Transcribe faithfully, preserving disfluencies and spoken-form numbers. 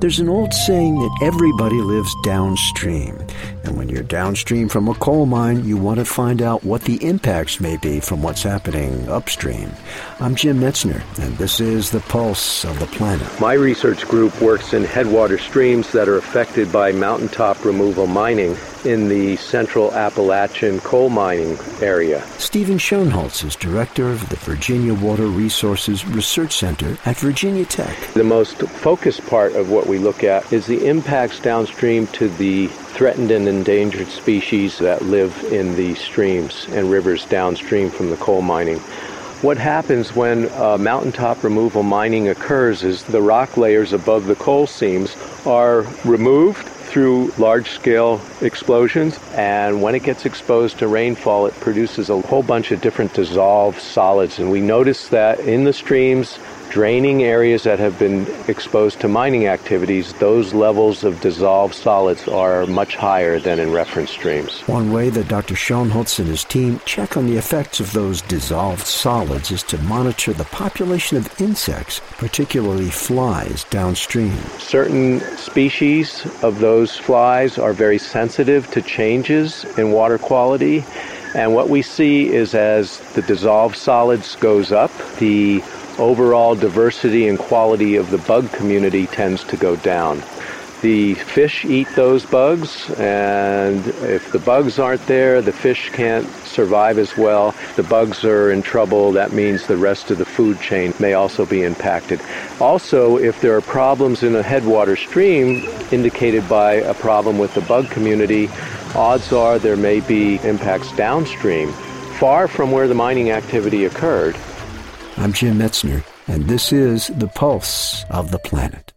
There's an old saying that everybody lives downstream. And when you're downstream from a coal mine, you want to find out what the impacts may be from what's happening upstream. I'm Jim Metzner, and this is The Pulse of the Planet. My research group works in headwater streams that are affected by mountaintop removal mining in the central Appalachian coal mining area. Stephen Schoenholtz is director of the Virginia Water Resources Research Center at Virginia Tech. The most focused part of what we look at is the impacts downstream to the threatened and endangered species that live in the streams and rivers downstream from the coal mining. What happens when uh, mountaintop removal mining occurs is the rock layers above the coal seams are removed through large-scale explosions, and when it gets exposed to rainfall, it produces a whole bunch of different dissolved solids. And we notice that in the streams, draining areas that have been exposed to mining activities, those levels of dissolved solids are much higher than in reference streams. One way that Doctor Schoenholtz and his team check on the effects of those dissolved solids is to monitor the population of insects, particularly flies, downstream. Certain species of those flies are very sensitive to changes in water quality, and what we see is as the dissolved solids goes up, the overall diversity and quality of the bug community tends to go down. The fish eat those bugs, and if the bugs aren't there, the fish can't survive as well. The bugs are in trouble. That means the rest of the food chain may also be impacted. Also, if there are problems in a headwater stream indicated by a problem with the bug community, odds are there may be impacts downstream, far from where the mining activity occurred. I'm Jim Metzner, and this is The Pulse of the Planet.